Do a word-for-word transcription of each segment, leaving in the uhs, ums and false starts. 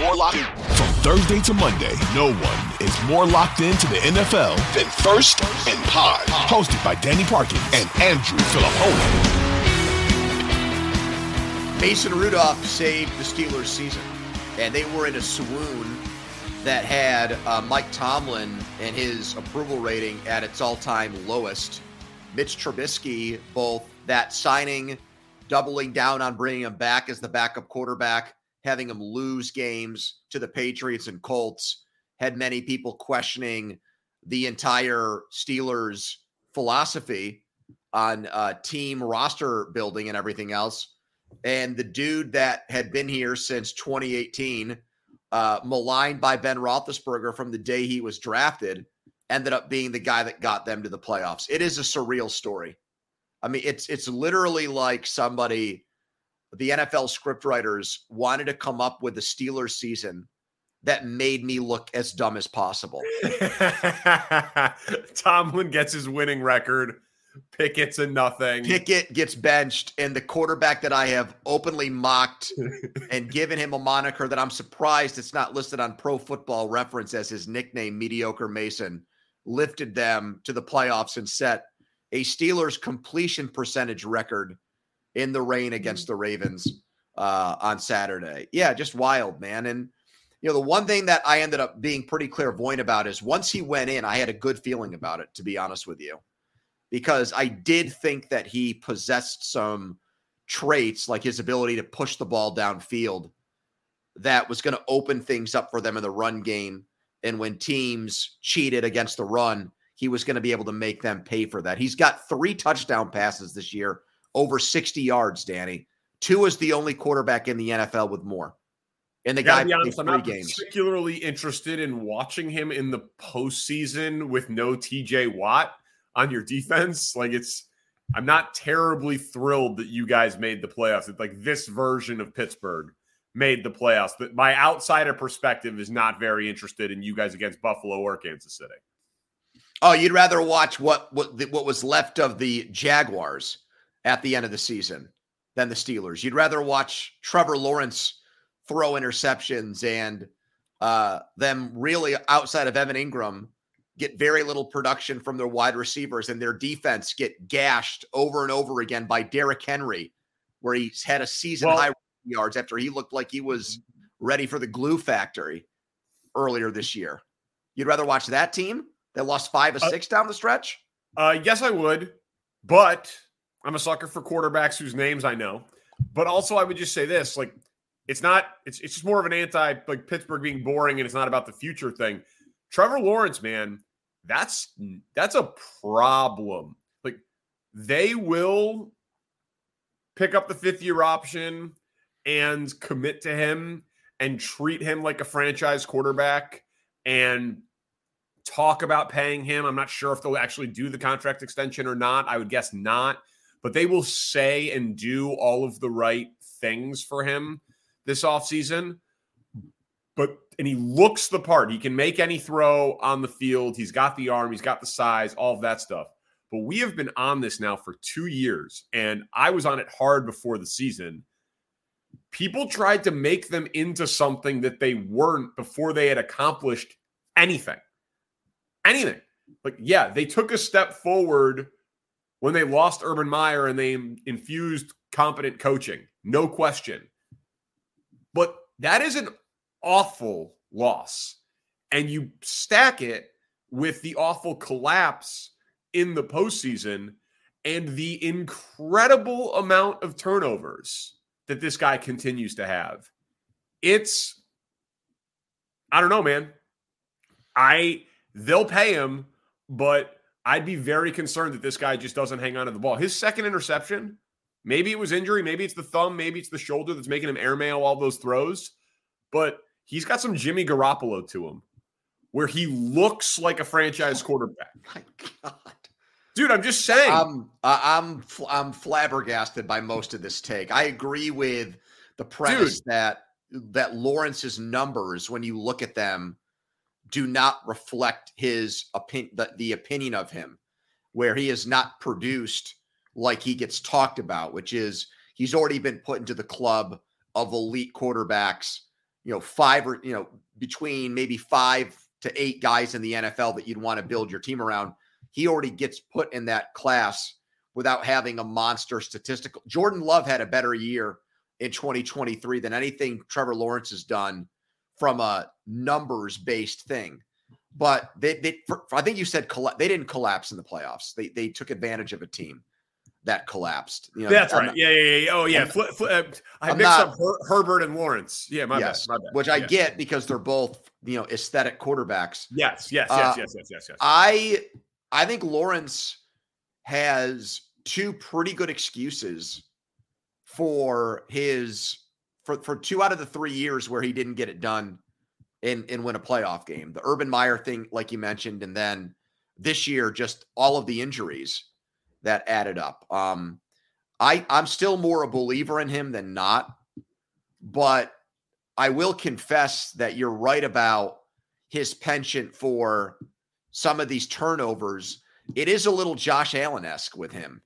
more locked in. From Thursday to Monday, no one is more locked into the N F L than First and Pod, hosted by Danny Parkins and Andrew Fillipponi. Mason Rudolph saved the Steelers' season, and they were in a swoon that had uh, Mike Tomlin and his approval rating at its all-time lowest. Mitch Trubisky, both that signing, doubling down on bringing him back as the backup quarterback, having him lose games to the Patriots and Colts, had many people questioning the entire Steelers philosophy on uh, team roster building and everything else. And the dude that had been here since twenty eighteen, uh, maligned by Ben Roethlisberger from the day he was drafted, ended up being the guy that got them to the playoffs. It is a surreal story. I mean, it's it's literally like somebody... The N F L scriptwriters wanted to come up with a Steelers season that made me look as dumb as possible. Tomlin gets his winning record. Pickett's a nothing. Pickett gets benched, and the quarterback that I have openly mocked and given him a moniker that I'm surprised it's not listed on Pro Football Reference as his nickname, Mediocre Mason, lifted them to the playoffs and set a Steelers completion percentage record in the rain against the Ravens uh, on Saturday. Yeah, just wild, man. And, you know, the one thing that I ended up being pretty clairvoyant about is once he went in, I had a good feeling about it, to be honest with you, because I did think that he possessed some traits, like his ability to push the ball downfield, that was going to open things up for them in the run game. And when teams cheated against the run, he was going to be able to make them pay for that. He's got three touchdown passes this year, over sixty yards, Danny. Two is the only quarterback in the N F L with more. And the guy plays three games. I'm not particularly interested in watching him in the postseason with no T J Watt on your defense. Like it's, I'm not terribly thrilled that you guys made the playoffs. It's like this version of Pittsburgh made the playoffs. But my outsider perspective is not very interested in you guys against Buffalo or Kansas City. Oh, you'd rather watch what what what was left of the Jaguars at the end of the season than the Steelers. You'd rather watch Trevor Lawrence throw interceptions and uh, them really, outside of Evan Ingram, get very little production from their wide receivers and their defense get gashed over and over again by Derrick Henry, where he's had a season well, high yards after he looked like he was ready for the glue factory earlier this year. You'd rather watch that team that lost five or six uh, down the stretch? Uh, yes, I would, but... I'm a sucker for quarterbacks whose names I know, but also I would just say this, like, it's not, it's it's just more of an anti, like, Pittsburgh being boring and it's not about the future thing. Trevor Lawrence, man, that's, that's a problem. Like, they will pick up the fifth year option and commit to him and treat him like a franchise quarterback and talk about paying him. I'm not sure if they'll actually do the contract extension or not. I would guess not, but they will say and do all of the right things for him this offseason. But, and he looks the part. He can make any throw on the field. He's got the arm. He's got the size, all of that stuff. But we have been on this now for two years, and I was on it hard before the season. People tried to make them into something that they weren't before they had accomplished anything. Anything. Like, yeah, they took a step forward when they lost Urban Meyer and they infused competent coaching. No question. But that is an awful loss. And you stack it with the awful collapse in the postseason and the incredible amount of turnovers that this guy continues to have. It's, I don't know, man. I, they'll pay him, but I'd be very concerned that this guy just doesn't hang on to the ball. His second interception, maybe it was injury, maybe it's the thumb, maybe it's the shoulder that's making him airmail all those throws, but he's got some Jimmy Garoppolo to him where he looks like a franchise quarterback. Oh my God. Dude, I'm just saying. I'm, I'm, I'm flabbergasted by most of this take. I agree with the premise Dude. that that Lawrence's numbers, when you look at them, do not reflect his opinion, the, the opinion of him, where he is not produced like he gets talked about, which is he's already been put into the club of elite quarterbacks, you know, five or, you know, between maybe five to eight guys in the N F L that you'd want to build your team around. He already gets put in that class without having a monster statistical. Jordan Love had a better year in twenty twenty-three than anything Trevor Lawrence has done from a numbers-based thing. But they, they for, I think you said colla- they didn't collapse in the playoffs. They they took advantage of a team that collapsed. You know, That's I'm right. Not, yeah, yeah, yeah. Oh, yeah. Fli- fli- I I'm mixed not, up Her- Herbert and Lawrence. Yeah, my yes, bad. My bad. Which I yes. get because they're both, you know, aesthetic quarterbacks. Yes, yes, yes, uh, yes, yes, yes, yes. I... I think Lawrence has two pretty good excuses for his for, for two out of the three years where he didn't get it done and, and win a playoff game. The Urban Meyer thing, like you mentioned, and then this year, just all of the injuries that added up. Um, I, I'm still more a believer in him than not, but I will confess that you're right about his penchant for some of these turnovers. It is a little Josh Allen-esque with him,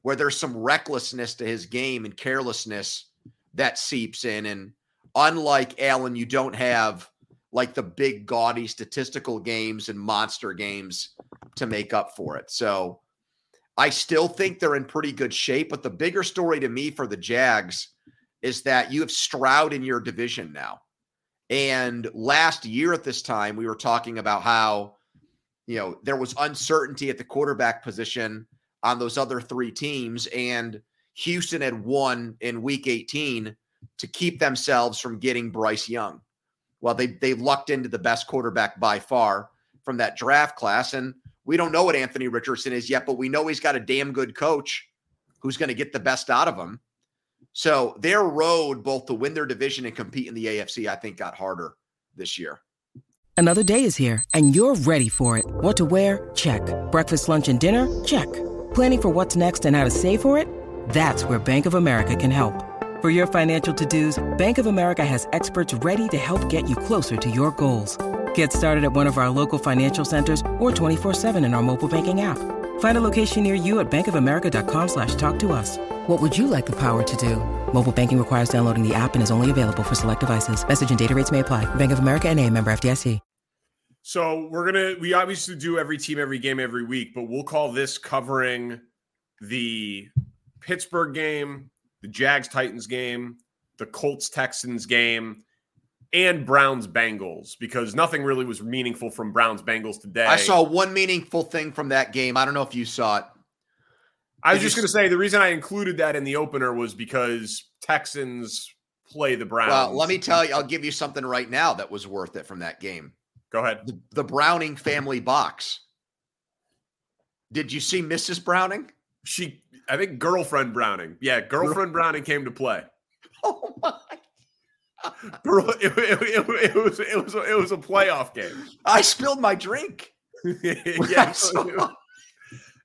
where there's some recklessness to his game and carelessness that seeps in. And unlike Allen, you don't have like the big gaudy statistical games and monster games to make up for it. So I still think they're in pretty good shape, but the bigger story to me for the Jags is that you have Stroud in your division now. And last year at this time, we were talking about how, you know, there was uncertainty at the quarterback position on those other three teams, and Houston had won in week eighteen to keep themselves from getting Bryce Young. Well, they they lucked into the best quarterback by far from that draft class, and we don't know what Anthony Richardson is yet, but we know he's got a damn good coach who's going to get the best out of him. So their road, both to win their division and compete in the A F C, I think got harder this year. Another day is here, and you're ready for it. What to wear? Check. Breakfast, lunch, and dinner? Check. Planning for what's next and how to save for it? That's where Bank of America can help. For your financial to-dos, Bank of America has experts ready to help get you closer to your goals. Get started at one of our local financial centers or twenty-four seven in our mobile banking app. Find a location near you at bankofamerica.com slash talk to us. What would you like the power to do? Mobile banking requires downloading the app and is only available for select devices. Message and data rates may apply. Bank of America N A, member F D I C. So we're going to, we obviously do every team, every game, every week, but we'll call this covering the Pittsburgh game, the Jags-Titans game, the Colts-Texans game, and Browns-Bengals, because nothing really was meaningful from Browns-Bengals today. I saw one meaningful thing from that game. I don't know if you saw it. I was just going to say the reason I included that in the opener was because Texans play the Browns. Well, let me tell you, I'll give you something right now that was worth it from that game. Go ahead. The, the Browning family box. Did you see Missus Browning? She I think girlfriend Browning. Yeah, girlfriend Browning came to play. Oh my! It, it, it, it was it was it was a playoff game. I spilled my drink. yeah, so, it was,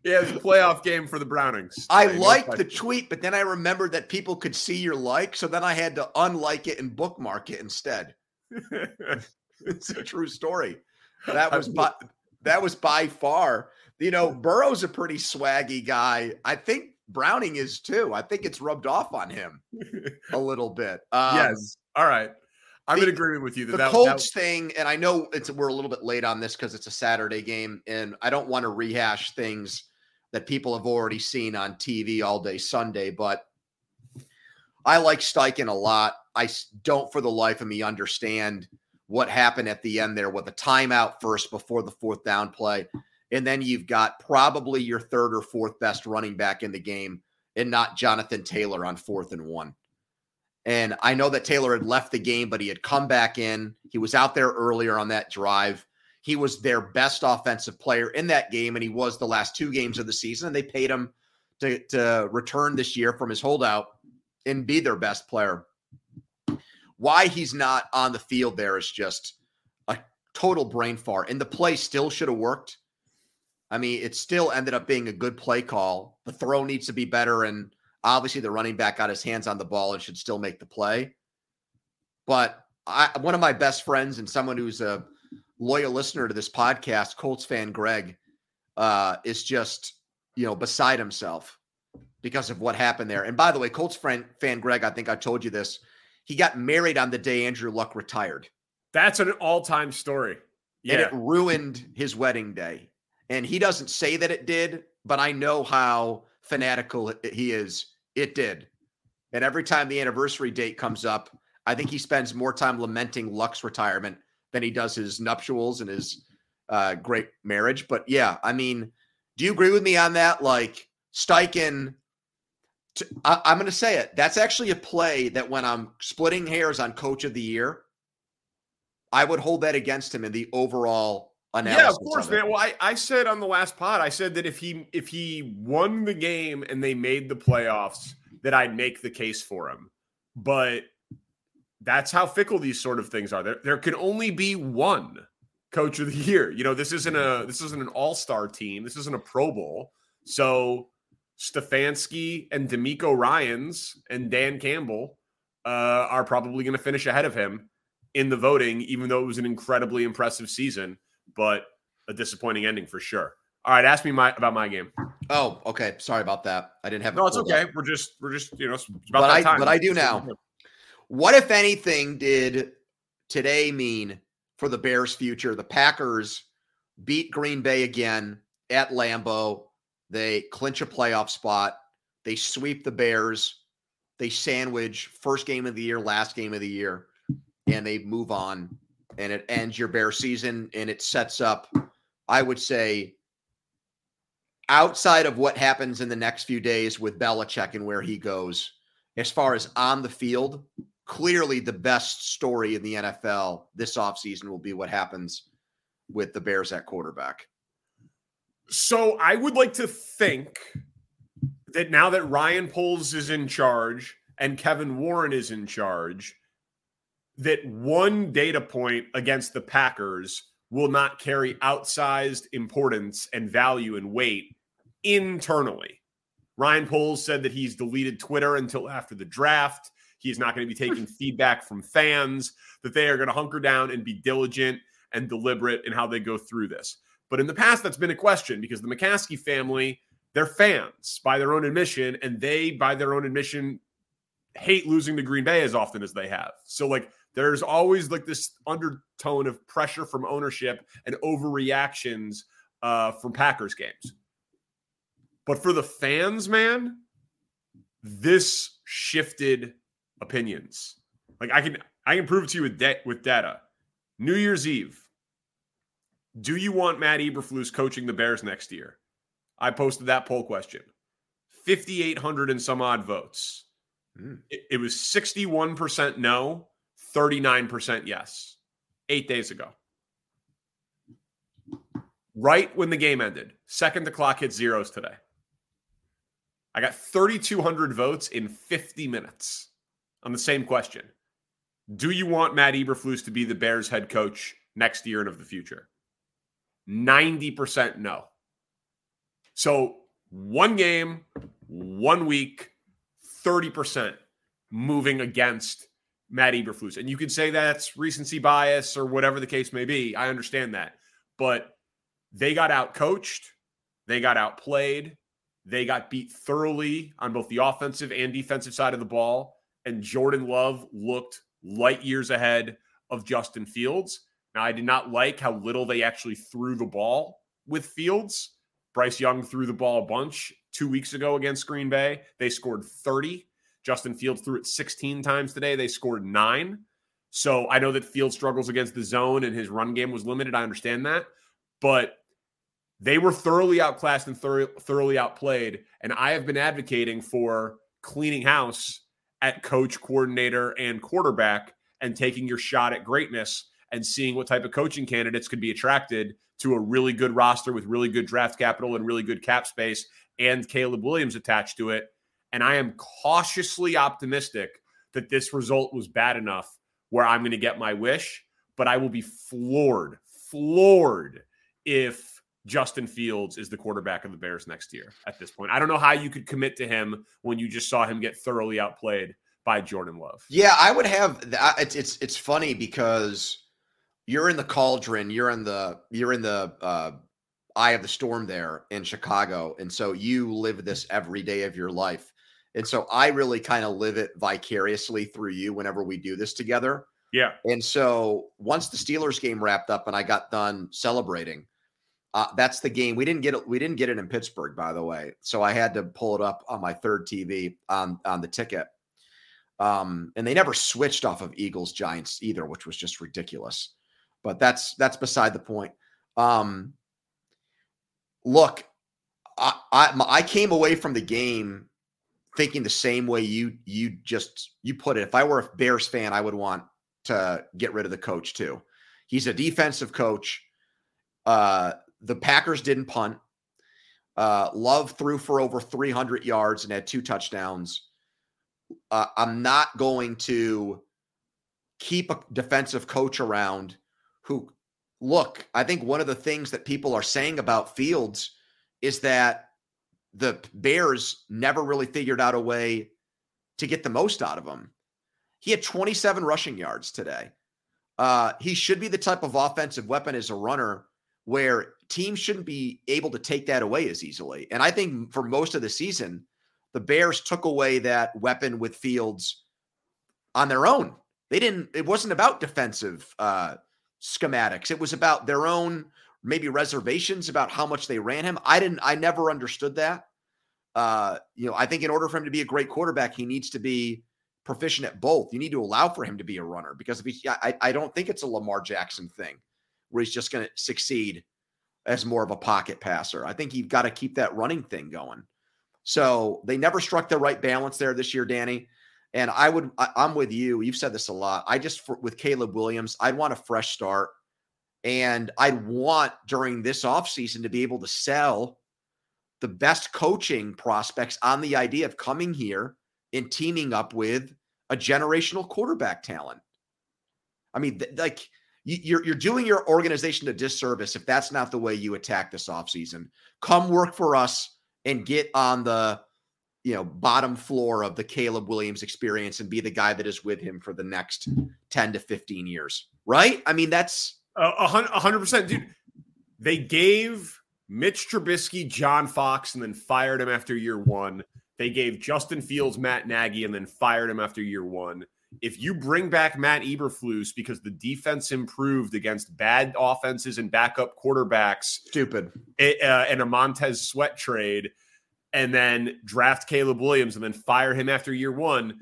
yeah, it was a playoff game for the Brownings. I liked the tweet, but then I remembered that people could see your like, so then I had to unlike it and bookmark it instead. It's a true story. That was by, that was by far. You know, Burrow's a pretty swaggy guy. I think Browning is too. I think it's rubbed off on him a little bit. Um, yes. All right. I'm in agreement with you. That the that, Colts that... thing, and I know it's we're a little bit late on this because it's a Saturday game, and I don't want to rehash things that people have already seen on T V all day Sunday, but I like Steichen a lot. I don't for the life of me understand what happened at the end there with a timeout first before the fourth down play. And then you've got probably your third or fourth best running back in the game and not Jonathan Taylor on fourth and one. And I know that Taylor had left the game, but he had come back in. He was out there earlier on that drive. He was their best offensive player in that game, and he was the last two games of the season. And they paid him to, to return this year from his holdout and be their best player. Why he's not on the field there is just a total brain fart. And the play still should have worked. I mean, it still ended up being a good play call. The throw needs to be better, and obviously the running back got his hands on the ball and should still make the play. But I, one of my best friends and someone who's a loyal listener to this podcast, Colts fan Greg, uh, is just, you know, beside himself because of what happened there. And by the way, Colts fan, fan Greg, I think I told you this, he got married on the day Andrew Luck retired. That's an all-time story. Yeah. And it ruined his wedding day. And he doesn't say that it did, but I know how fanatical he is. It did. And every time the anniversary date comes up, I think he spends more time lamenting Luck's retirement than he does his nuptials and his uh, great marriage. But yeah, I mean, do you agree with me on that? Like Steichen, t- I- I'm going to say it. That's actually a play that when I'm splitting hairs on Coach of the Year, I would hold that against him in the overall yeah, of course, of man. Well, I, I said on the last pod, I said that if he if he won the game and they made the playoffs, that I'd make the case for him. But that's how fickle these sort of things are. There there can only be one Coach of the Year. You know, this isn't a this isn't an all-star team. This isn't a Pro Bowl. So Stefanski and DeMeco Ryans and Dan Campbell uh, are probably going to finish ahead of him in the voting, even though it was an incredibly impressive season. But a disappointing ending for sure. All right, ask me my, about my game. Oh, okay. Sorry about that. I didn't have. No, it's okay. Up. We're just, we're just, you know, it's about but that I, time. But I do now. What, if anything, did today mean for the Bears' future? The Packers beat Green Bay again at Lambeau. They clinch a playoff spot. They sweep the Bears. They sandwich first game of the year, last game of the year, and they move on. And it ends your Bear season, and it sets up, I would say, outside of what happens in the next few days with Belichick and where he goes, as far as on the field, clearly the best story in the N F L this offseason will be what happens with the Bears at quarterback. So I would like to think that now that Ryan Poles is in charge and Kevin Warren is in charge, that one data point against the Packers will not carry outsized importance and value and weight internally. Ryan Poles said that he's deleted Twitter until after the draft. He's not going to be taking feedback from fans, that they are going to hunker down and be diligent and deliberate in how they go through this. But in the past, that's been a question because the McCaskey family, they're fans by their own admission, and they, by their own admission, hate losing to Green Bay as often as they have. So, like, there's always like this undertone of pressure from ownership and overreactions uh, from Packers games. But for the fans, man, this shifted opinions. Like I can, I can prove it to you with de- with data. New Year's Eve. Do you want Matt Eberflus coaching the Bears next year? I posted that poll question. fifty-eight hundred and some odd votes. Mm. It, it was sixty-one percent no. thirty-nine percent yes, eight days ago. Right when the game ended, second the clock hit zeros today. I got thirty-two hundred votes in fifty minutes on the same question. Do you want Matt Eberflus to be the Bears head coach next year and of the future? ninety percent no. So one game, one week, thirty percent moving against Matt Eberflus. And you could say that's recency bias or whatever the case may be. I understand that. But they got outcoached. They got outplayed. They got beat thoroughly on both the offensive and defensive side of the ball. And Jordan Love looked light years ahead of Justin Fields. Now, I did not like how little they actually threw the ball with Fields. Bryce Young threw the ball a bunch two weeks ago against Green Bay. They scored thirty. Justin Fields threw it sixteen times today. They scored nine. So I know that Fields struggles against the zone and his run game was limited. I understand that. But they were thoroughly outclassed and thoroughly outplayed. And I have been advocating for cleaning house at coach, coordinator, and quarterback and taking your shot at greatness and seeing what type of coaching candidates could be attracted to a really good roster with really good draft capital and really good cap space and Caleb Williams attached to it. And I am cautiously optimistic that this result was bad enough where I'm going to get my wish, but I will be floored, floored if Justin Fields is the quarterback of the Bears next year at this point. I don't know how you could commit to him when you just saw him get thoroughly outplayed by Jordan Love. Yeah, I would have that. It's, it's, it's funny because you're in the cauldron, you're in the, you're in the, uh, eye of the storm there in Chicago. And so you live this every day of your life. And so I really kind of live it vicariously through you whenever we do this together. Yeah. And so once the Steelers game wrapped up and I got done celebrating, uh, that's the game. We didn't get it. We didn't get it in Pittsburgh, by the way. So I had to pull it up on my third T V on, on the ticket. Um, and they never switched off of Eagles Giants either, which was just ridiculous, but that's, that's beside the point. Um, Look, I, I I came away from the game thinking the same way you you just you put it. If I were a Bears fan, I would want to get rid of the coach too. He's a defensive coach. Uh, the Packers didn't punt. Uh, Love threw for over three hundred yards and had two touchdowns. Uh, I'm not going to keep a defensive coach around who. Look, I think one of the things that people are saying about Fields is that the Bears never really figured out a way to get the most out of him. He had twenty-seven rushing yards today. Uh, he should be the type of offensive weapon as a runner where teams shouldn't be able to take that away as easily. And I think for most of the season, the Bears took away that weapon with Fields on their own. They didn't, it wasn't about defensive, uh, schematics. It was about their own maybe reservations about how much they ran him. I didn't, I never understood that. Uh, you know, I think in order for him to be a great quarterback, he needs to be proficient at both. You need to allow for him to be a runner because if he, I, I don't think it's a Lamar Jackson thing where he's just going to succeed as more of a pocket passer. I think you've got to keep that running thing going. So they never struck the right balance there this year, Danny. And I would, I, I'm with you. You've said this a lot. I just, for, with Caleb Williams, I'd want a fresh start. And I'd want during this offseason to be able to sell the best coaching prospects on the idea of coming here and teaming up with a generational quarterback talent. I mean, th- like you, you're, you're doing your organization a disservice if that's not the way you attack this offseason. Come work for us and get on the, you know, bottom floor of the Caleb Williams experience and be the guy that is with him for the next ten to fifteen years. Right. I mean, that's a hundred percent, dude. They gave Mitch Trubisky, John Fox, and then fired him after year one. They gave Justin Fields, Matt Nagy, and then fired him after year one. If you bring back Matt Eberflus because the defense improved against bad offenses and backup quarterbacks, stupid, it, uh, and a Montez Sweat trade, and then draft Caleb Williams and then fire him after year one,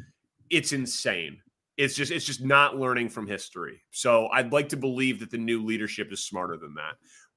it's insane. It's just it's just not learning from history. So I'd like to believe that the new leadership is smarter than that.